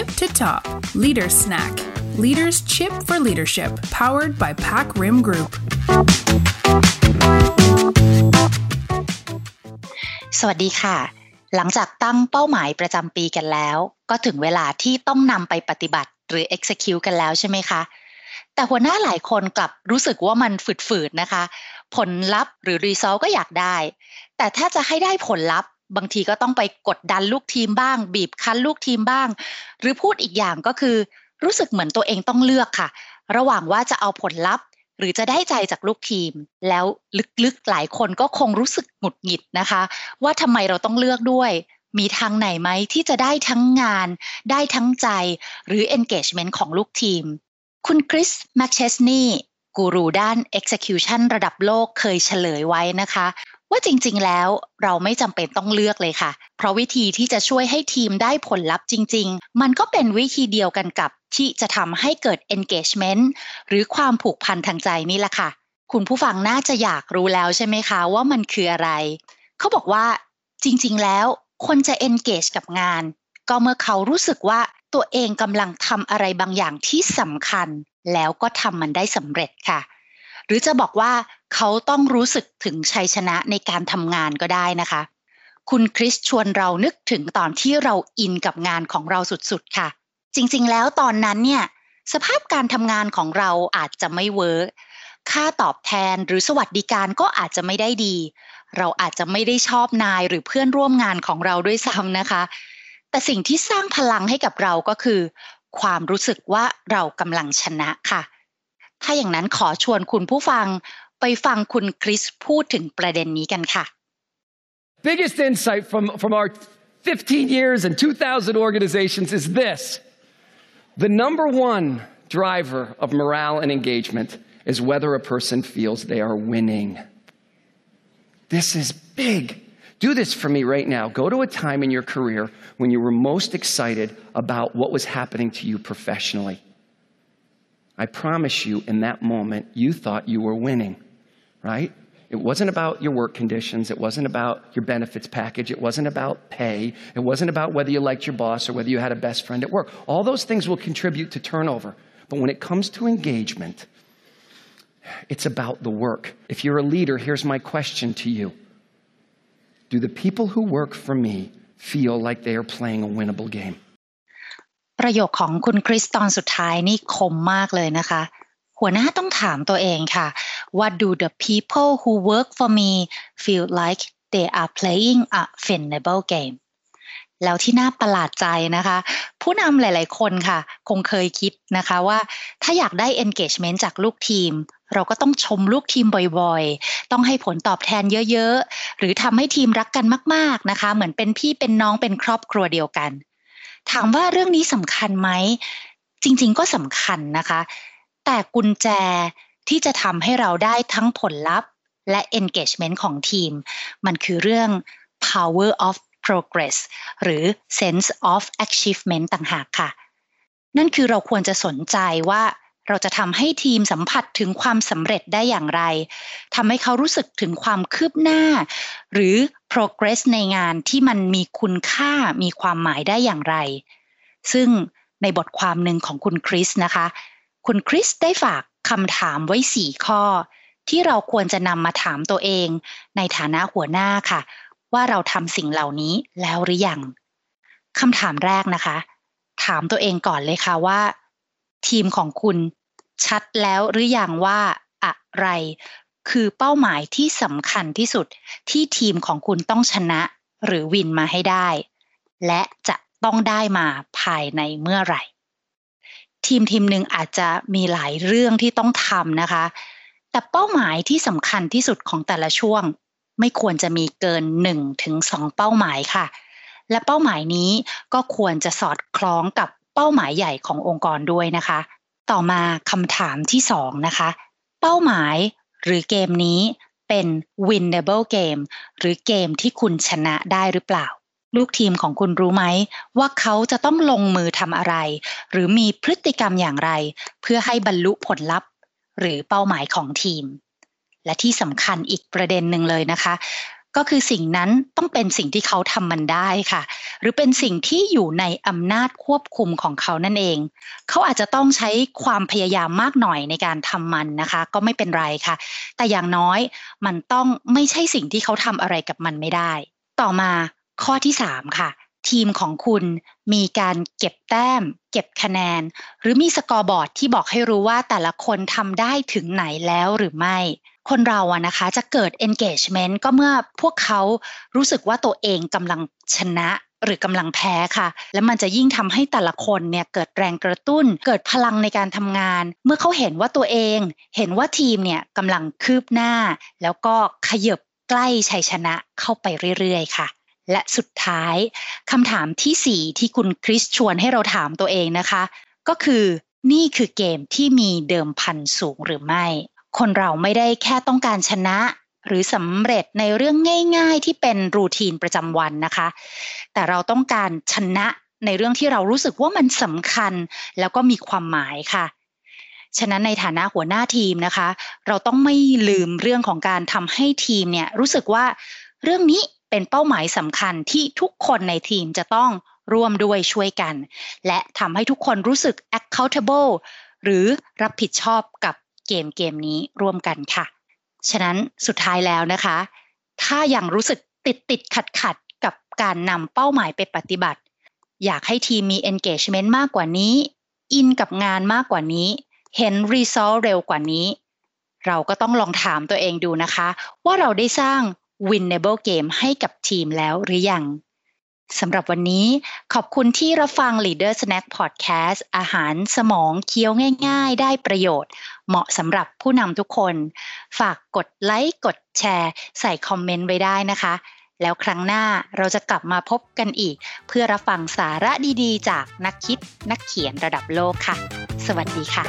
tip to top. Leader Snack. Leaders Chip for Leadership. Powered by PacRim Group. สวัสดีค่ะหลังจากตั้งเป้าหมายประจำปีกันแล้วก็ถึงเวลาที่ต้องนำไปปฏิบัติหรือ execute กันแล้วใช่ไหมคะแต่หัวหน้าหลายคนกลับรู้สึกว่ามันฝืดๆนะคะผลลัพธ์หรือ result ก็อยากได้แต่ถ้าจะให้ได้ผลลัพธ์บางทีก็ต้องไปกดดันลูกทีมบ้างบีบคั้นลูกทีมบ้างหรือพูดอีกอย่างก็คือรู้สึกเหมือนตัวเองต้องเลือกค่ะระหว่างว่าจะเอาผลลัพธ์หรือจะได้ใจจากลูกทีมแล้วลึกๆหลายคนก็คงรู้สึกหงุดหงิดนะคะว่าทำไมเราต้องเลือกด้วยมีทางไหนไหมที่จะได้ทั้งงานได้ทั้งใจหรือ engagement ของลูกทีมคุณคริสแมคเชสนีย์กูรูด้าน execution ระดับโลกเคยเฉลยไว้นะคะว่าจริงๆแล้วเราไม่จำเป็นต้องเลือกเลยค่ะเพราะวิธีที่จะช่วยให้ทีมได้ผลลัพธ์จริงๆมันก็เป็นวิธีเดียวกันกับที่จะทำให้เกิด engagement หรือความผูกพันทางใจนี่แหละค่ะคุณผู้ฟังน่าจะอยากรู้แล้วใช่ไหมคะว่ามันคืออะไรเขาบอกว่าจริงๆแล้วคนจะ engage กับงานก็เมื่อเขารู้สึกว่าตัวเองกำลังทำอะไรบางอย่างที่สำคัญแล้วก็ทำมันได้สำเร็จค่ะหรือจะบอกว่าเขาต้องรู้สึกถึงชัยชนะในการทำงานก็ได้นะคะคุณคริสชวนเรานึกถึงตอนที่เราอินกับงานของเราสุดๆค่ะจริงๆแล้วตอนนั้นเนี่ยสภาพการทำงานของเราอาจจะไม่เวิร์คค่าตอบแทนหรือสวัสดิการก็อาจจะไม่ได้ดีเราอาจจะไม่ได้ชอบนายหรือเพื่อนร่วมงานของเราด้วยซ้ำนะคะแต่สิ่งที่สร้างพลังให้กับเราก็คือความรู้สึกว่าเรากำลังชนะค่ะถ้าอย่างนั้นขอชวนคุณผู้ฟังไปฟังคุณคริสพูดถึงประเด็นนี้กันค่ะ Biggest insight from our 15 years and 2,000 organizations is this. The number one driver of morale and engagement is whether a person feels they are winning. This is big. Do this for me right now. Go to a time in your career when you were most excited about what was happening to you professionally. I promise you, in that moment, you thought you were winning, right? It wasn't about your work conditions. It wasn't about your benefits package. It wasn't about pay. It wasn't about whether you liked your boss or whether you had a best friend at work. All those things will contribute to turnover. But when it comes to engagement, it's about the work. If you're a leader, here's my question to you. Do the people who work for me feel like they are playing a winnable game? ประโยคของคุณคริสตอนสุดท้ายนี่คมมากเลยนะคะหัวหน้าต้องถามตัวเองค่ะ What do the people who work for me feel like they are playing a winnable game? แล้วที่น่าประหลาดใจนะคะผู้นำหลายๆคนค่ะคงเคยคิดนะคะว่าถ้าอยากได้ engagement จากลูกทีมเราก็ต้องชมลูกทีมบ่อยๆต้องให้ผลตอบแทนเยอะๆหรือทำให้ทีมรักกันมากๆนะคะเหมือนเป็นพี่เป็นน้องเป็นครอบครัวเดียวกันถามว่าเรื่องนี้สำคัญไหมจริงๆก็สำคัญนะคะแต่กุญแจที่จะทำให้เราได้ทั้งผลลัพธ์และ engagement ของทีมมันคือเรื่อง power of progress หรือ sense of achievement ต่างหากค่ะนั่นคือเราควรจะสนใจว่าเราจะทำให้ทีมสัมผัสถึงความสำเร็จได้อย่างไรทำให้เขารู้สึกถึงความคืบหน้าหรือ progress ในงานที่มันมีคุณค่ามีความหมายได้อย่างไรซึ่งในบทความหนึ่งของคุณคริสนะคะคุณคริสได้ฝากคำถามไว้4ข้อที่เราควรจะนำมาถามตัวเองในฐานะหัวหน้าค่ะว่าเราทำสิ่งเหล่านี้แล้วหรือยังคำถามแรกนะคะถามตัวเองก่อนเลยค่ะว่าทีมของคุณชัดแล้วหรือยังว่าอะไรคือเป้าหมายที่สำคัญที่สุดที่ทีมของคุณต้องชนะหรือวินมาให้ได้และจะต้องได้มาภายในเมื่อไหร่ทีมนึงอาจจะมีหลายเรื่องที่ต้องทำนะคะแต่เป้าหมายที่สำคัญที่สุดของแต่ละช่วงไม่ควรจะมีเกิน 1-2 เป้าหมายค่ะและเป้าหมายนี้ก็ควรจะสอดคล้องกับเป้าหมายใหญ่ขององค์กรด้วยนะคะต่อมาคำถามที่2นะคะเป้าหมายหรือเกมนี้เป็น winnable game หรือเกมที่คุณชนะได้หรือเปล่าลูกทีมของคุณรู้ไหมว่าเขาจะต้องลงมือทำอะไรหรือมีพฤติกรรมอย่างไรเพื่อให้บรรลุผลลัพธ์หรือเป้าหมายของทีมและที่สำคัญอีกประเด็นหนึ่งเลยนะคะ ก็คือสิ่งนั้นต้องเป็นสิ่งที่เขาทำมันได้ค่ะหรือเป็นสิ่งที่อยู่ในอำนาจควบคุมของเขานั่นเองเขาอาจจะต้องใช้ความพยายามมากหน่อยในการทำมันนะคะก็ไม่เป็นไรค่ะแต่อย่างน้อยมันต้องไม่ใช่สิ่งที่เขาทำอะไรกับมันไม่ได้ต่อมาข้อที่3ค่ะทีมของคุณมีการเก็บแต้มเก็บคะแนนหรือมีสกอร์บอร์ดที่บอกให้รู้ว่าแต่ละคนทำได้ถึงไหนแล้วหรือไม่คนเราอะนะคะจะเกิด engagement ก็เมื่อพวกเขารู้สึกว่าตัวเองกำลังชนะหรือกำลังแพ้ค่ะและมันจะยิ่งทำให้แต่ละคนเนี่ยเกิดแรงกระตุ้นเกิดพลังในการทำงานเมื่อเขาเห็นว่าตัวเองเห็นว่าทีมเนี่ยกำลังคืบหน้าแล้วก็ขยับใกล้ชัยชนะเข้าไปเรื่อยๆค่ะและสุดท้ายคำถามที่4ที่คุณคริสชวนให้เราถามตัวเองนะคะก็คือนี่คือเกมที่มีเดิมพันสูงหรือไม่คนเราไม่ได้แค่ต้องการชนะหรือสำเร็จในเรื่องง่ายๆที่เป็นรูทีนประจำวันนะคะแต่เราต้องการชนะในเรื่องที่เรารู้สึกว่ามันสำคัญแล้วก็มีความหมายค่ะฉะนั้นในฐานะหัวหน้าทีมนะคะเราต้องไม่ลืมเรื่องของการทำให้ทีมเนี่ยรู้สึกว่าเรื่องนี้เป็นเป้าหมายสำคัญที่ทุกคนในทีมจะต้องร่วมด้วยช่วยกันและทำให้ทุกคนรู้สึก accountable หรือรับผิดชอบกับเกมนี้ร่วมกันค่ะฉะนั้นสุดท้ายแล้วนะคะถ้ายังรู้สึกติดขัดกับการนำเป้าหมายไปปฏิบัติอยากให้ทีมมี engagement มากกว่านี้อินกับงานมากกว่านี้เห็น result เร็วกว่านี้เราก็ต้องลองถามตัวเองดูนะคะว่าเราได้สร้าง winnable game ให้กับทีมแล้วหรือยังสำหรับวันนี้ขอบคุณที่รับฟัง Leader Snack Podcast อาหารสมองเคี้ยวง่ายๆได้ประโยชน์เหมาะสำหรับผู้นำทุกคนฝากกดไลค์กดแชร์ใส่คอมเมนต์ไว้ได้นะคะแล้วครั้งหน้าเราจะกลับมาพบกันอีกเพื่อรับฟังสาระดีๆจากนักคิดนักเขียนระดับโลกค่ะสวัสดีค่ะ